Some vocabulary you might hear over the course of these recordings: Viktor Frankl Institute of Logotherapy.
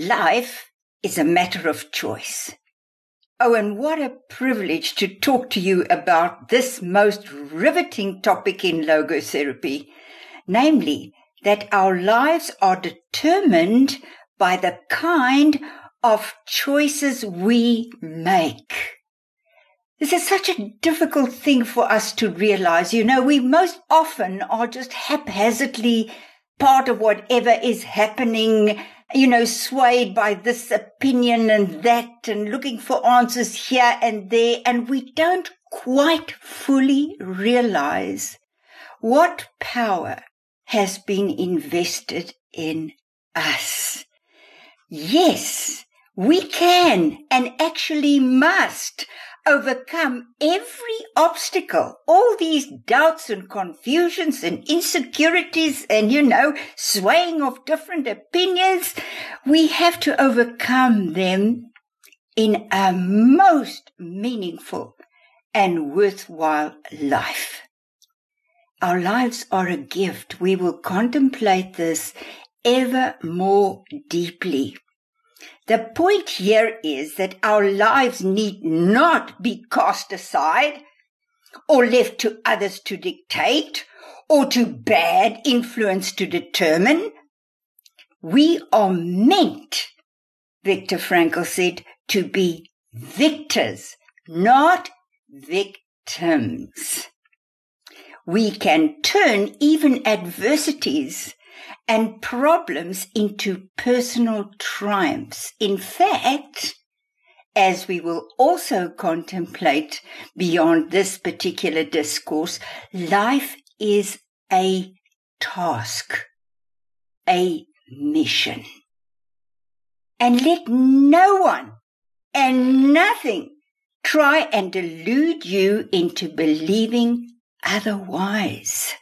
Life is a matter of choice. Oh, and what a privilege to talk to you about this most riveting topic in logotherapy, namely that our lives are determined by the kind of choices we make. This is such a difficult thing for us to realize. You know, we most often are just haphazardly part of whatever is happening, you know, swayed by this opinion and that and looking for answers here and there. And we don't quite fully realize what power has been invested in us. Yes, we can and actually must overcome every obstacle, all these doubts and confusions and insecurities and, you know, swaying of different opinions. We have to overcome them in a most meaningful and worthwhile life. Our lives are a gift. We will contemplate this ever more deeply. The point here is that our lives need not be cast aside or left to others to dictate or to bad influence to determine. We are meant, Viktor Frankl said, to be victors, not victims. We can turn even adversities and problems into personal triumphs. In fact, as we will also contemplate beyond this particular discourse, life is a task, a mission. And let no one and nothing try and delude you into believing otherwise.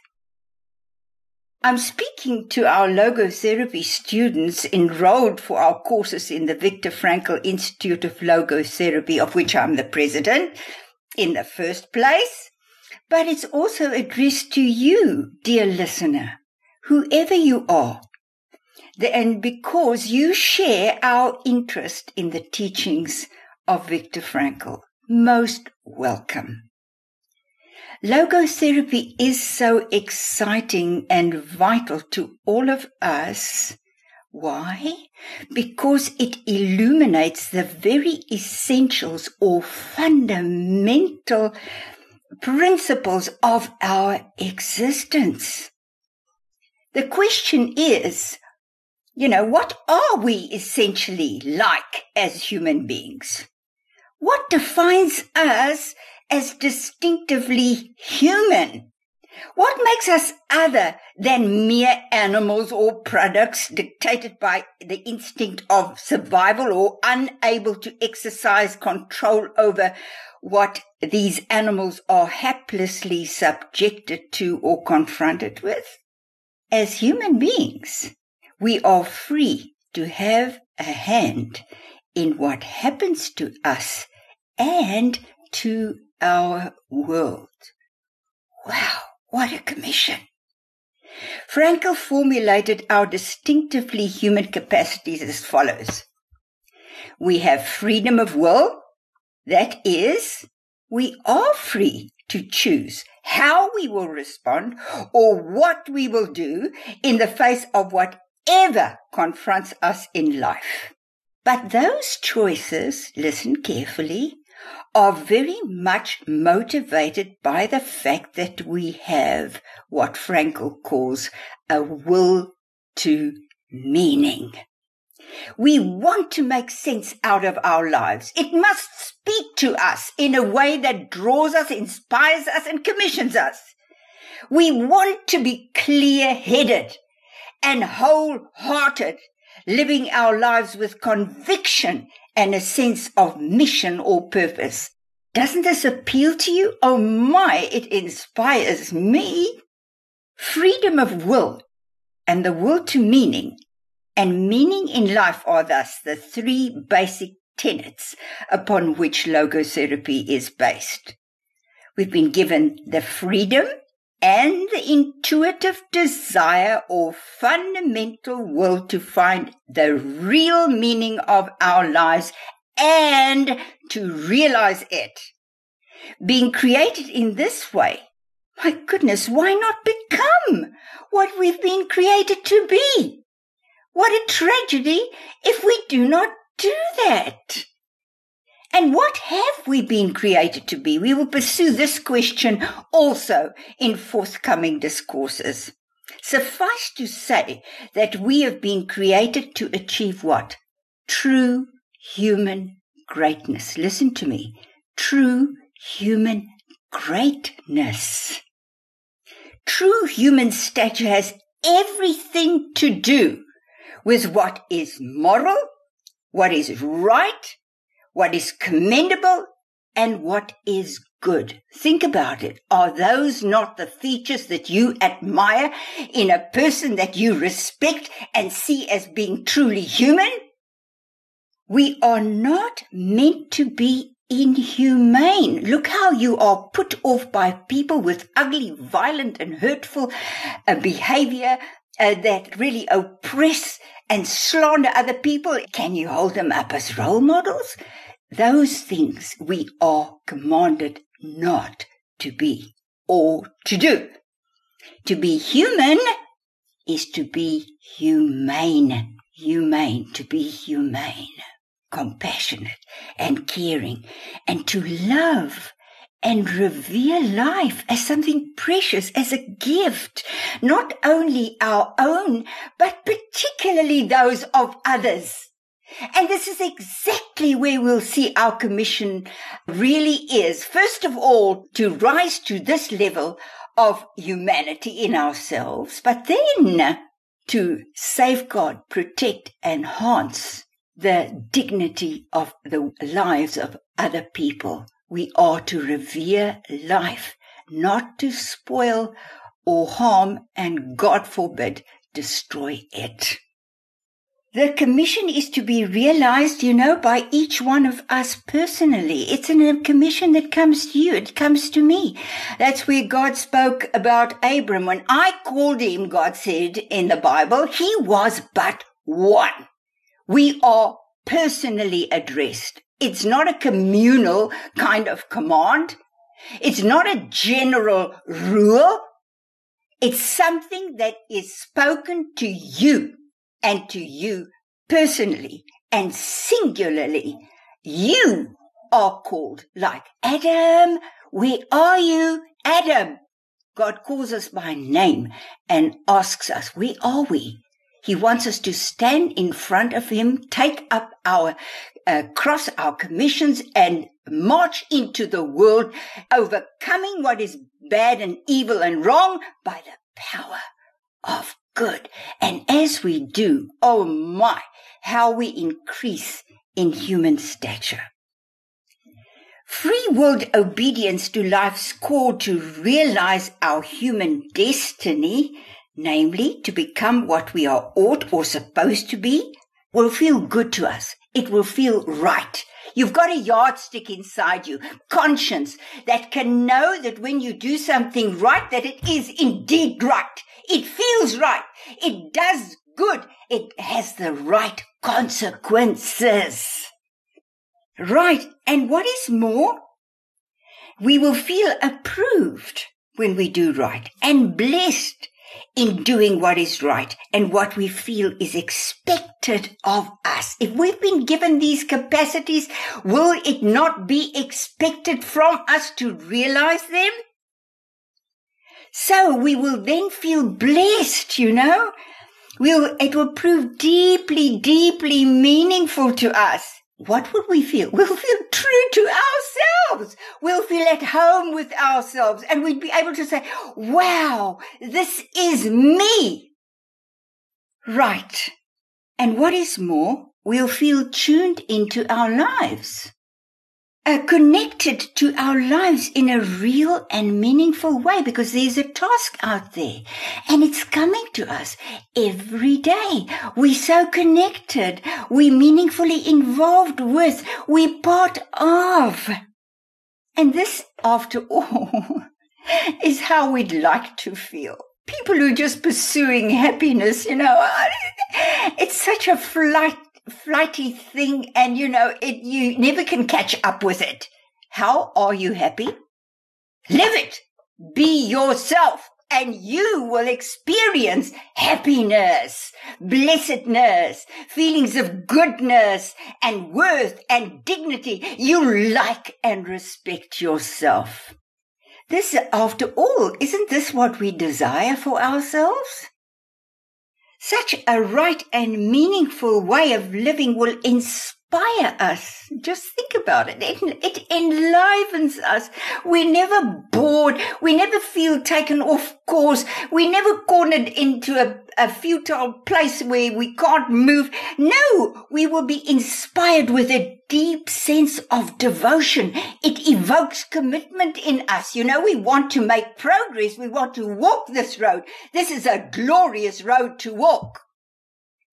I'm speaking to our logotherapy students enrolled for our courses in the Viktor Frankl Institute of Logotherapy, of which I'm the president, in the first place. But it's also addressed to you, dear listener, whoever you are, and because you share our interest in the teachings of Viktor Frankl. Most welcome. Logotherapy is so exciting and vital to all of us. Why? Because it illuminates the very essentials or fundamental principles of our existence. The question is, you know, what are we essentially like as human beings? What defines us as distinctively human? What makes us other than mere animals or products dictated by the instinct of survival or unable to exercise control over what these animals are haplessly subjected to or confronted with? As human beings, we are free to have a hand in what happens to us and to our world. Wow, what a commission. Frankl formulated our distinctively human capacities as follows. We have freedom of will. That is, we are free to choose how we will respond or what we will do in the face of whatever confronts us in life. But those choices, listen carefully, are very much motivated by the fact that we have what Frankl calls a will to meaning. We want to make sense out of our lives. It must speak to us in a way that draws us, inspires us, and commissions us. We want to be clear-headed and wholehearted, living our lives with conviction and a sense of mission or purpose. Doesn't this appeal to you? Oh my, it inspires me. Freedom of will and the will to meaning and meaning in life are thus the three basic tenets upon which logotherapy is based. We've been given the freedom and the intuitive desire or fundamental will to find the real meaning of our lives and to realize it. Being created in this way, my goodness, why not become what we've been created to be? What a tragedy if we do not do that. And what have we been created to be? We will pursue this question also in forthcoming discourses. Suffice to say that we have been created to achieve what? True human greatness. Listen to me. True human greatness. True human stature has everything to do with what is moral, what is right, what is commendable, and what is good. Think about it. Are those not the features that you admire in a person that you respect and see as being truly human? We are not meant to be inhumane. Look how you are put off by people with ugly, violent, and hurtful behavior that really oppress and slander other people. Can you hold them up as role models? Those things we are commanded not to be or to do. To be human is to be humane. Humane, to be humane. Compassionate and caring, and to love and revere life as something precious, as a gift, not only our own, but particularly those of others. And this is exactly where we'll see our commission really is. First of all, to rise to this level of humanity in ourselves, but then to safeguard, protect, enhance the dignity of the lives of other people. We are to revere life, not to spoil or harm, and God forbid, destroy it. The commission is to be realized, by each one of us personally. It's a commission that comes to you. It comes to me. That's where God spoke about Abram. When I called him, God said in the Bible, he was but one. We are personally addressed. It's not a communal kind of command. It's not a general rule. It's something that is spoken to you and to you personally and singularly. You are called like Adam. Where are you, Adam? God calls us by name and asks us, where are we? He wants us to stand in front of him, take up our cross, our commissions, and march into the world, overcoming what is bad and evil and wrong by the power of good. And as we do, oh my, how we increase in human stature. Free-willed obedience to life's call to realize our human destiny, namely, to become what we are ought or supposed to be, will feel good to us. It will feel right. You've got a yardstick inside you, conscience, that can know that when you do something right, that it is indeed right. It feels right. It does good. It has the right consequences. Right. And what is more, we will feel approved when we do right and blessed in doing what is right and what we feel is expected of us. If we've been given these capacities, will it not be expected from us to realize them? So we will then feel blessed, It will prove deeply, deeply meaningful to us. What would we feel? We'll feel true to ourselves. We'll feel at home with ourselves. And we'd be able to say, wow, this is me. Right. And what is more, we'll feel tuned into our lives, connected to our lives in a real and meaningful way, because there's a task out there and it's coming to us every day. We're so connected, we're meaningfully involved with, we're part of. And this, after all, is how we'd like to feel. People who are just pursuing happiness, it's such a flighty thing, and you never can catch up with it. How are you happy? Live it. Be yourself, and you will experience happiness, blessedness, feelings of goodness and worth and dignity. You like and respect yourself. This, after all, isn't this what we desire for ourselves? Such a right and meaningful way of living will inspire us. Just think about it. It enlivens us. We're never bored. We never feel taken off course. We're never cornered into a futile place where we can't move. No, we will be inspired with a deep sense of devotion. It evokes commitment in us. We want to make progress. We want to walk this road. This is a glorious road to walk.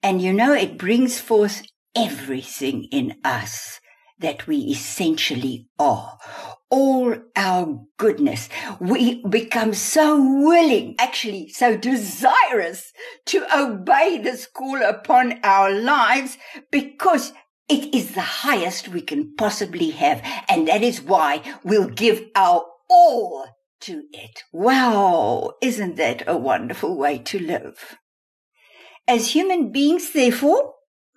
And it brings forth everything in us that we essentially are. All our goodness. We become so willing, actually so desirous to obey this call upon our lives, because it is the highest we can possibly have. And that is why we'll give our all to it. Wow, isn't that a wonderful way to live? As human beings, therefore,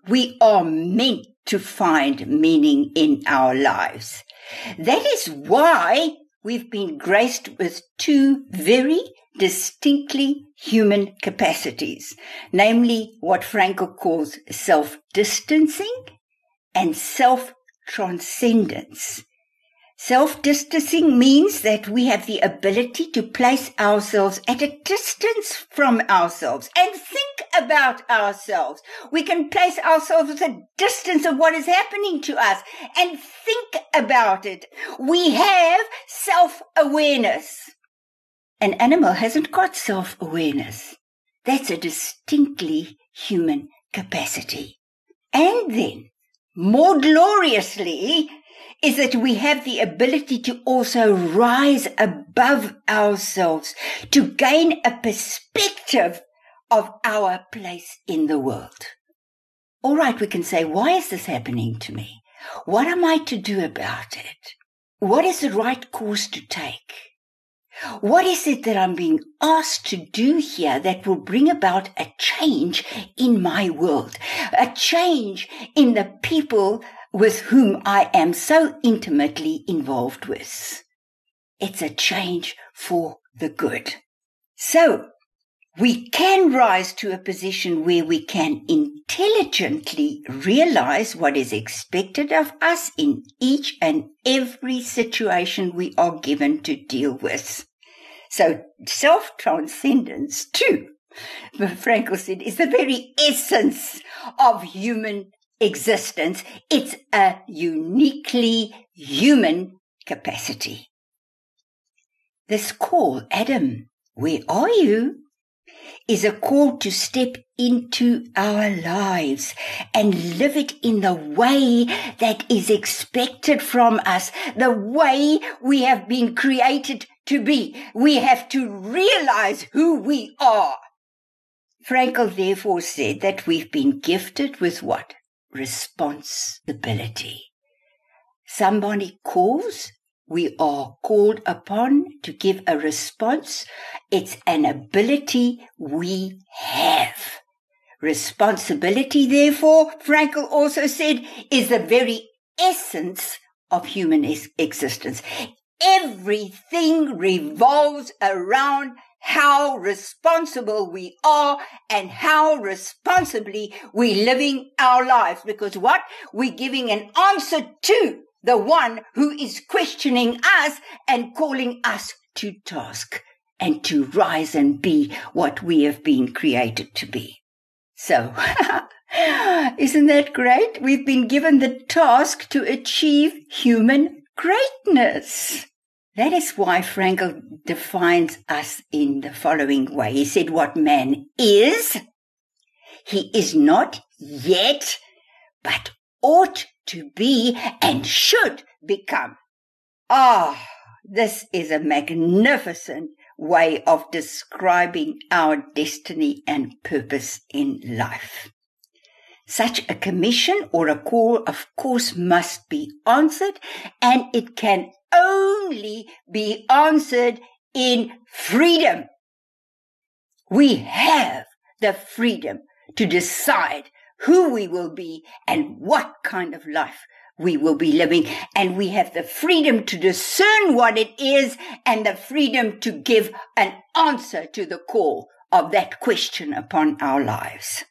we are meant to find meaning in our lives. That is why we've been graced with two very distinctly human capacities, namely what Frankl calls self-distancing and self-transcendence. Self-distancing means that we have the ability to place ourselves at a distance from ourselves and think about ourselves. We can place ourselves at a distance of what is happening to us and think about it. We have self-awareness. An animal hasn't got self-awareness. That's a distinctly human capacity. And then, more gloriously, is that we have the ability to also rise above ourselves, to gain a perspective of our place in the world. All right, we can say, why is this happening to me? What am I to do about it? What is the right course to take? What is it that I'm being asked to do here that will bring about a change in my world, a change in the people with whom I am so intimately involved with? It's a change for the good. So we can rise to a position where we can intelligently realize what is expected of us in each and every situation we are given to deal with. So self-transcendence too, Frankl said, is the very essence of human existence. It's a uniquely human capacity. This call, Adam, where are you? Is a call to step into our lives and live it in the way that is expected from us, the way we have been created to be. We have to realize who we are. Frankl therefore said that we've been gifted with what? Responsibility. Somebody calls, we are called upon to give a response. It's an ability we have. Responsibility, therefore, Frankl also said, is the very essence of human existence. Everything revolves around how responsible we are and how responsibly we're living our lives. Because what? We're giving an answer to the one who is questioning us and calling us to task and to rise and be what we have been created to be. So, isn't that great? We've been given the task to achieve human greatness. That is why Frankl defines us in the following way. He said what man is, he is not yet, but ought to be and should become. Ah, This is a magnificent way of describing our destiny and purpose in life. Such a commission or a call, of course, must be answered, and it can only be answered in freedom. We have the freedom to decide who we will be and what kind of life we will be living, and we have the freedom to discern what it is and the freedom to give an answer to the call of that question upon our lives.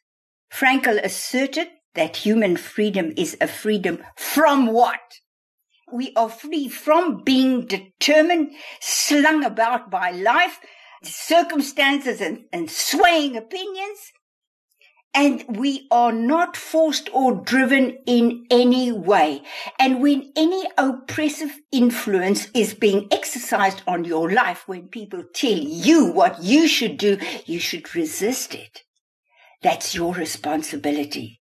Frankl asserted that human freedom is a freedom from what? We are free from being determined, slung about by life, circumstances and swaying opinions, and we are not forced or driven in any way. And when any oppressive influence is being exercised on your life, when people tell you what you should do, you should resist it. That's your responsibility.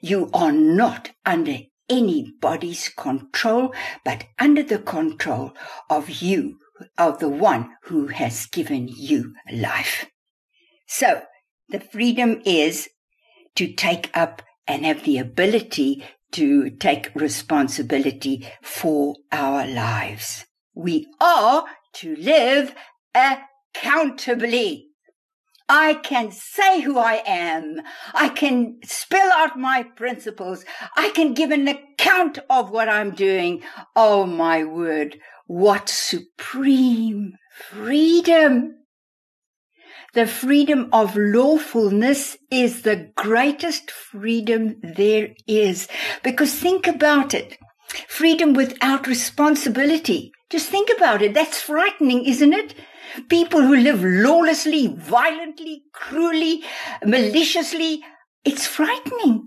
You are not under anybody's control, but under the control of you, of the one who has given you life. So, the freedom is to take up and have the ability to take responsibility for our lives. We are to live accountably. I can say who I am. I can spell out my principles. I can give an account of what I'm doing. Oh, my word, what supreme freedom! The freedom of lawfulness is the greatest freedom there is. Because think about it. Freedom without responsibility. Just think about it. That's frightening, isn't it? People who live lawlessly, violently, cruelly, maliciously. It's frightening.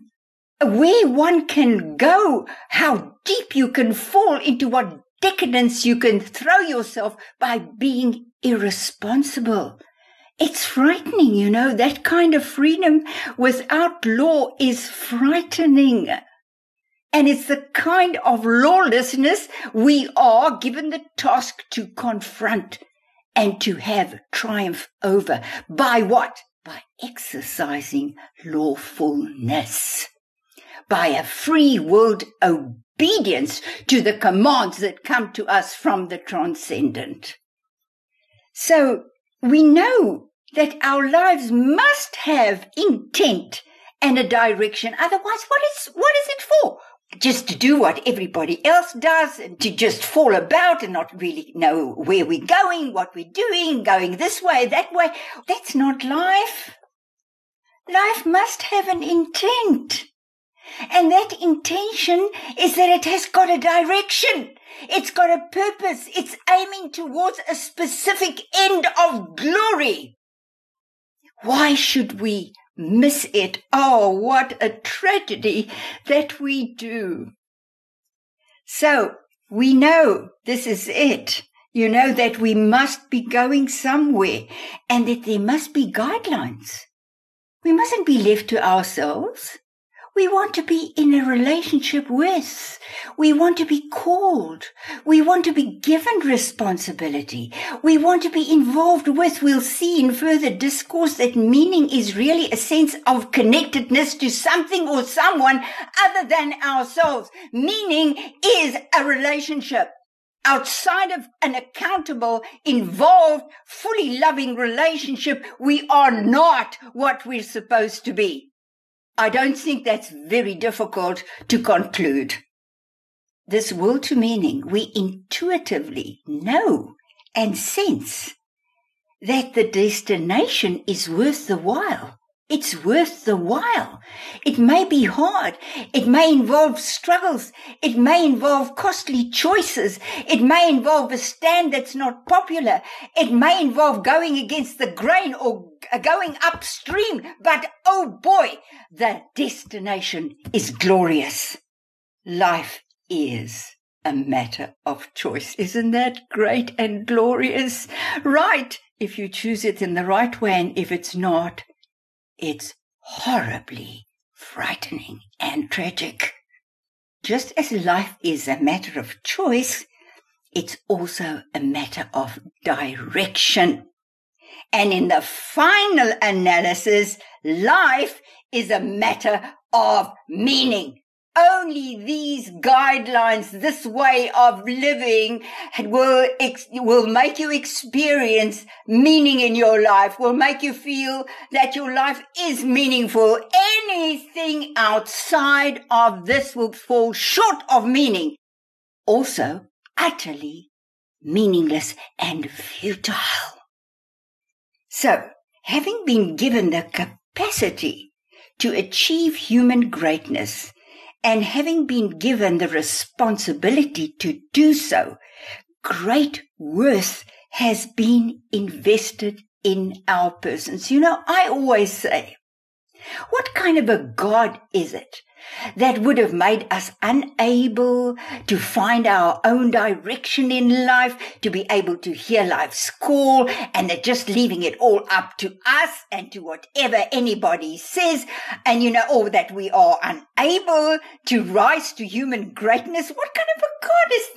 Where one can go, how deep you can fall, into what decadence you can throw yourself by being irresponsible. It's frightening, you know. That kind of freedom without law is frightening. And it's the kind of lawlessness we are given the task to confront and to have triumph over. By what? By exercising lawfulness. By a free-willed obedience to the commands that come to us from the transcendent. So we know that our lives must have intent and a direction. Otherwise, what is it for? Just to do what everybody else does and to just fall about and not really know where we're going, what we're doing, going this way, that way. That's not life. Life must have an intent. And that intention is that it has got a direction. It's got a purpose. It's aiming towards a specific end of glory. Why should we miss it? Oh, what a tragedy that we do. So we know this is it. You know that we must be going somewhere and that there must be guidelines. We mustn't be left to ourselves. We want to be in a relationship with. We want to be called. We want to be given responsibility. We want to be involved with. We'll see in further discourse that meaning is really a sense of connectedness to something or someone other than ourselves. Meaning is a relationship. Outside of an accountable, involved, fully loving relationship, we are not what we're supposed to be. I don't think that's very difficult to conclude. This will to meaning, we intuitively know and sense that the destination is worth the while. It's worth the while. It may be hard. It may involve struggles. It may involve costly choices. It may involve a stand that's not popular. It may involve going against the grain or going upstream. But oh boy, the destination is glorious. Life is a matter of choice. Isn't that great and glorious? Right, if you choose it in the right way, and if it's not, it's horribly frightening and tragic. Just as life is a matter of choice, It's also a matter of direction. And in the final analysis, life is a matter of meaning. Only these guidelines, this way of living will make you experience meaning in your life, will make you feel that your life is meaningful. Anything outside of this will fall short of meaning. Also, utterly meaningless and futile. So, having been given the capacity to achieve human greatness, and having been given the responsibility to do so, great worth has been invested in our persons. You know, I always say, what kind of a God is it that would have made us unable to find our own direction in life, to be able to hear life's call, and that just leaving it all up to us and to whatever anybody says, and that we are unable to rise to human greatness? What kind of a God is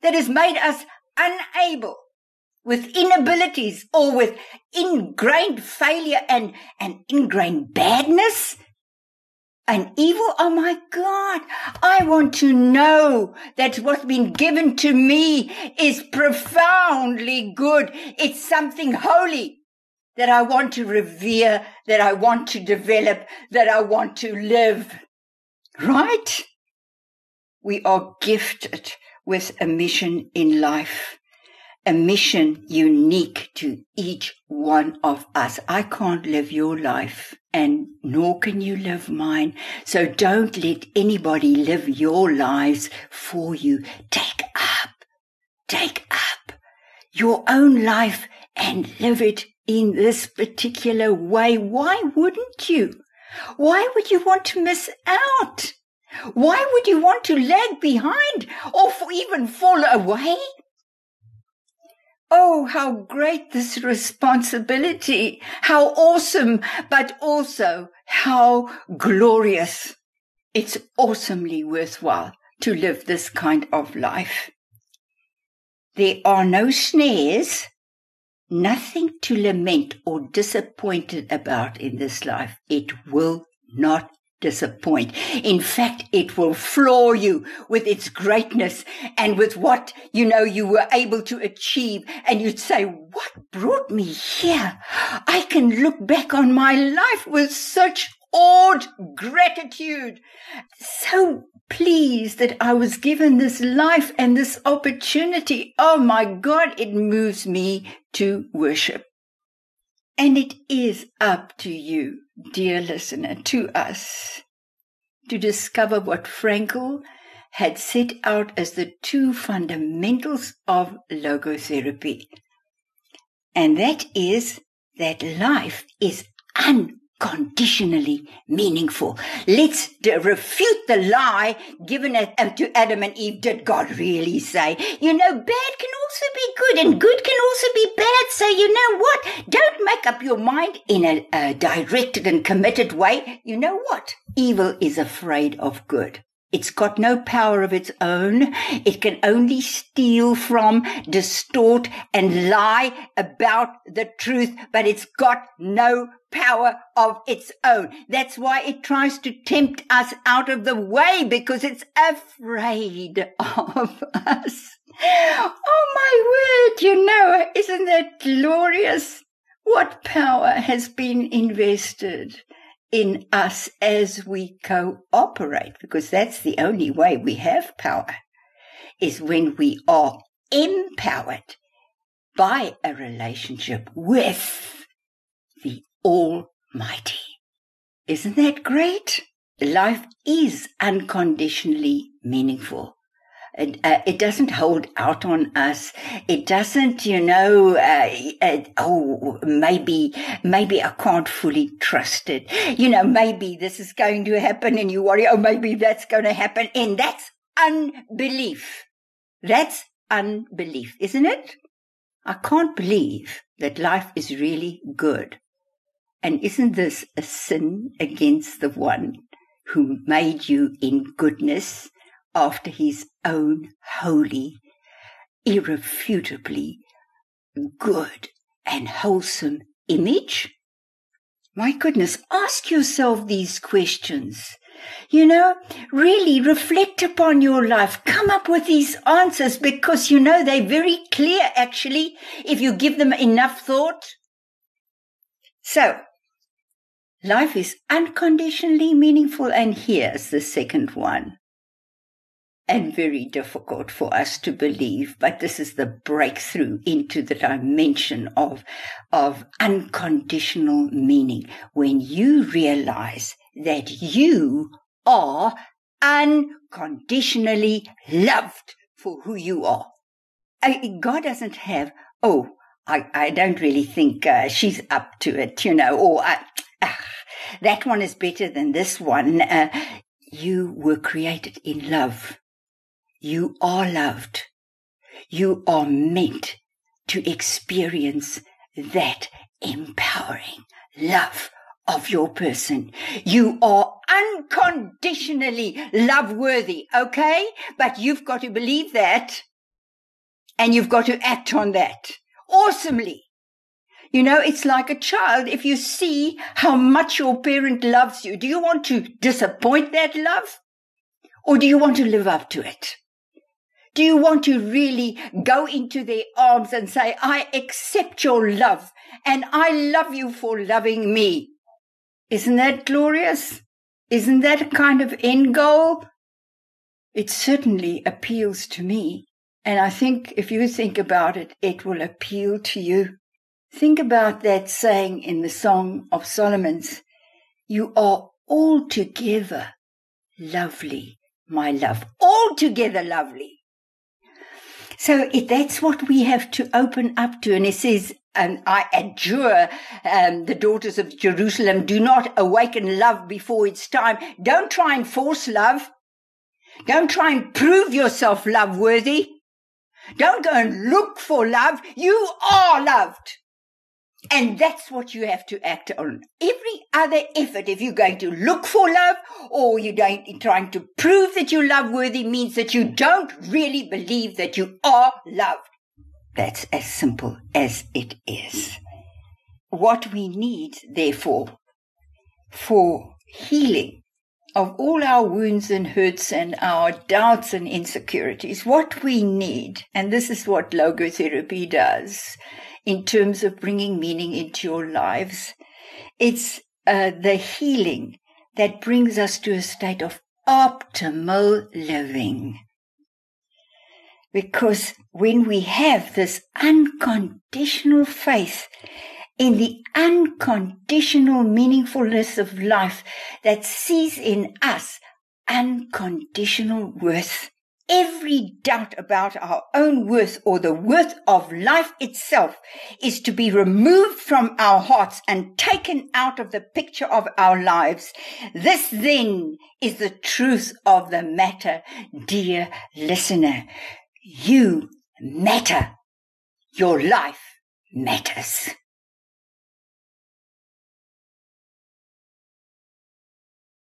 that has made us unable, with inabilities or with ingrained failure and ingrained badness and evil? Oh my God, I want to know that what's been given to me is profoundly good. It's something holy that I want to revere, that I want to develop, that I want to live. Right? We are gifted with a mission in life. A mission unique to each one of us. I can't live your life, and nor can you live mine. So don't let anybody live your lives for you. Take up your own life and live it in this particular way. Why wouldn't you? Why would you want to miss out? Why would you want to lag behind or even fall away? Oh, how great this responsibility, how awesome, but also how glorious. It's awesomely worthwhile to live this kind of life. There are no snares, nothing to lament or disappointed about in this life. It will not disappoint. In fact, it will floor you with its greatness and with what you were able to achieve, and you'd say, what brought me here? I can look back on my life with such awed gratitude. So pleased that I was given this life and this opportunity. Oh my God, it moves me to worship. And it is up to you, dear listener, to us, to discover what Frankl had set out as the two fundamentals of logotherapy. And that is that life is unconditionally meaningful. Let's refute the lie given to Adam and Eve. Did God really say, bad can also be good and good can also be bad? So what? Don't make up your mind in a directed and committed way. Evil is afraid of good. It's got no power of its own. It can only steal from, distort, and lie about the truth, but it's got no power of its own. That's why it tries to tempt us out of the way, because it's afraid of us. Oh, my word, isn't that glorious? What power has been invested in us as we cooperate, because that's the only way we have power, is when we are empowered by a relationship with the Almighty. Isn't that great? Life is unconditionally meaningful. It doesn't hold out on us. It doesn't, maybe I can't fully trust it. Maybe this is going to happen, and you worry, oh, maybe that's going to happen. And that's unbelief. That's unbelief, isn't it? I can't believe that life is really good. And isn't this a sin against the one who made you in goodness, after his own holy irrefutably good and wholesome image? My goodness, ask yourself these questions. You know, really reflect upon your life. Come up with these answers because, you know, they're very clear, actually, if you give them enough thought. So, life is unconditionally meaningful, and here's the second one. And very difficult for us to believe, but this is the breakthrough into the dimension of unconditional meaning. When you realize that you are unconditionally loved for who you are. God doesn't have, oh, I don't really think she's up to it, you know, or that one is better than this one. You were created in love. You are loved. You are meant to experience that empowering love of your person. You are unconditionally love-worthy, okay? But you've got to believe that, and you've got to act on that awesomely. You know, it's like a child. If you see how much your parent loves you, do you want to disappoint that love, or do you want to live up to it? Do you want to really go into their arms and say, I accept your love, and I love you for loving me? Isn't that glorious? Isn't that a kind of end goal? It certainly appeals to me. And I think if you think about it, it will appeal to you. Think about that saying in the Song of Solomon's, you are altogether lovely, my love. Altogether lovely. So that's what we have to open up to. And it says, I adjure the daughters of Jerusalem, do not awaken love before its time. Don't try and force love. Don't try and prove yourself love-worthy. Don't go and look for love. You are loved. And that's what you have to act on. Every other effort, if you're going to look for love or you're trying to prove that you're love-worthy, means that you don't really believe that you are loved. That's as simple as it is. What we need, therefore, for healing of all our wounds and hurts and our doubts and insecurities, what we need, and this is what logotherapy does, in terms of bringing meaning into your lives, it's the healing that brings us to a state of optimal living. Because when we have this unconditional faith in the unconditional meaningfulness of life that sees in us unconditional worth, every doubt about our own worth or the worth of life itself is to be removed from our hearts and taken out of the picture of our lives. This then is the truth of the matter, dear listener. You matter. Your life matters.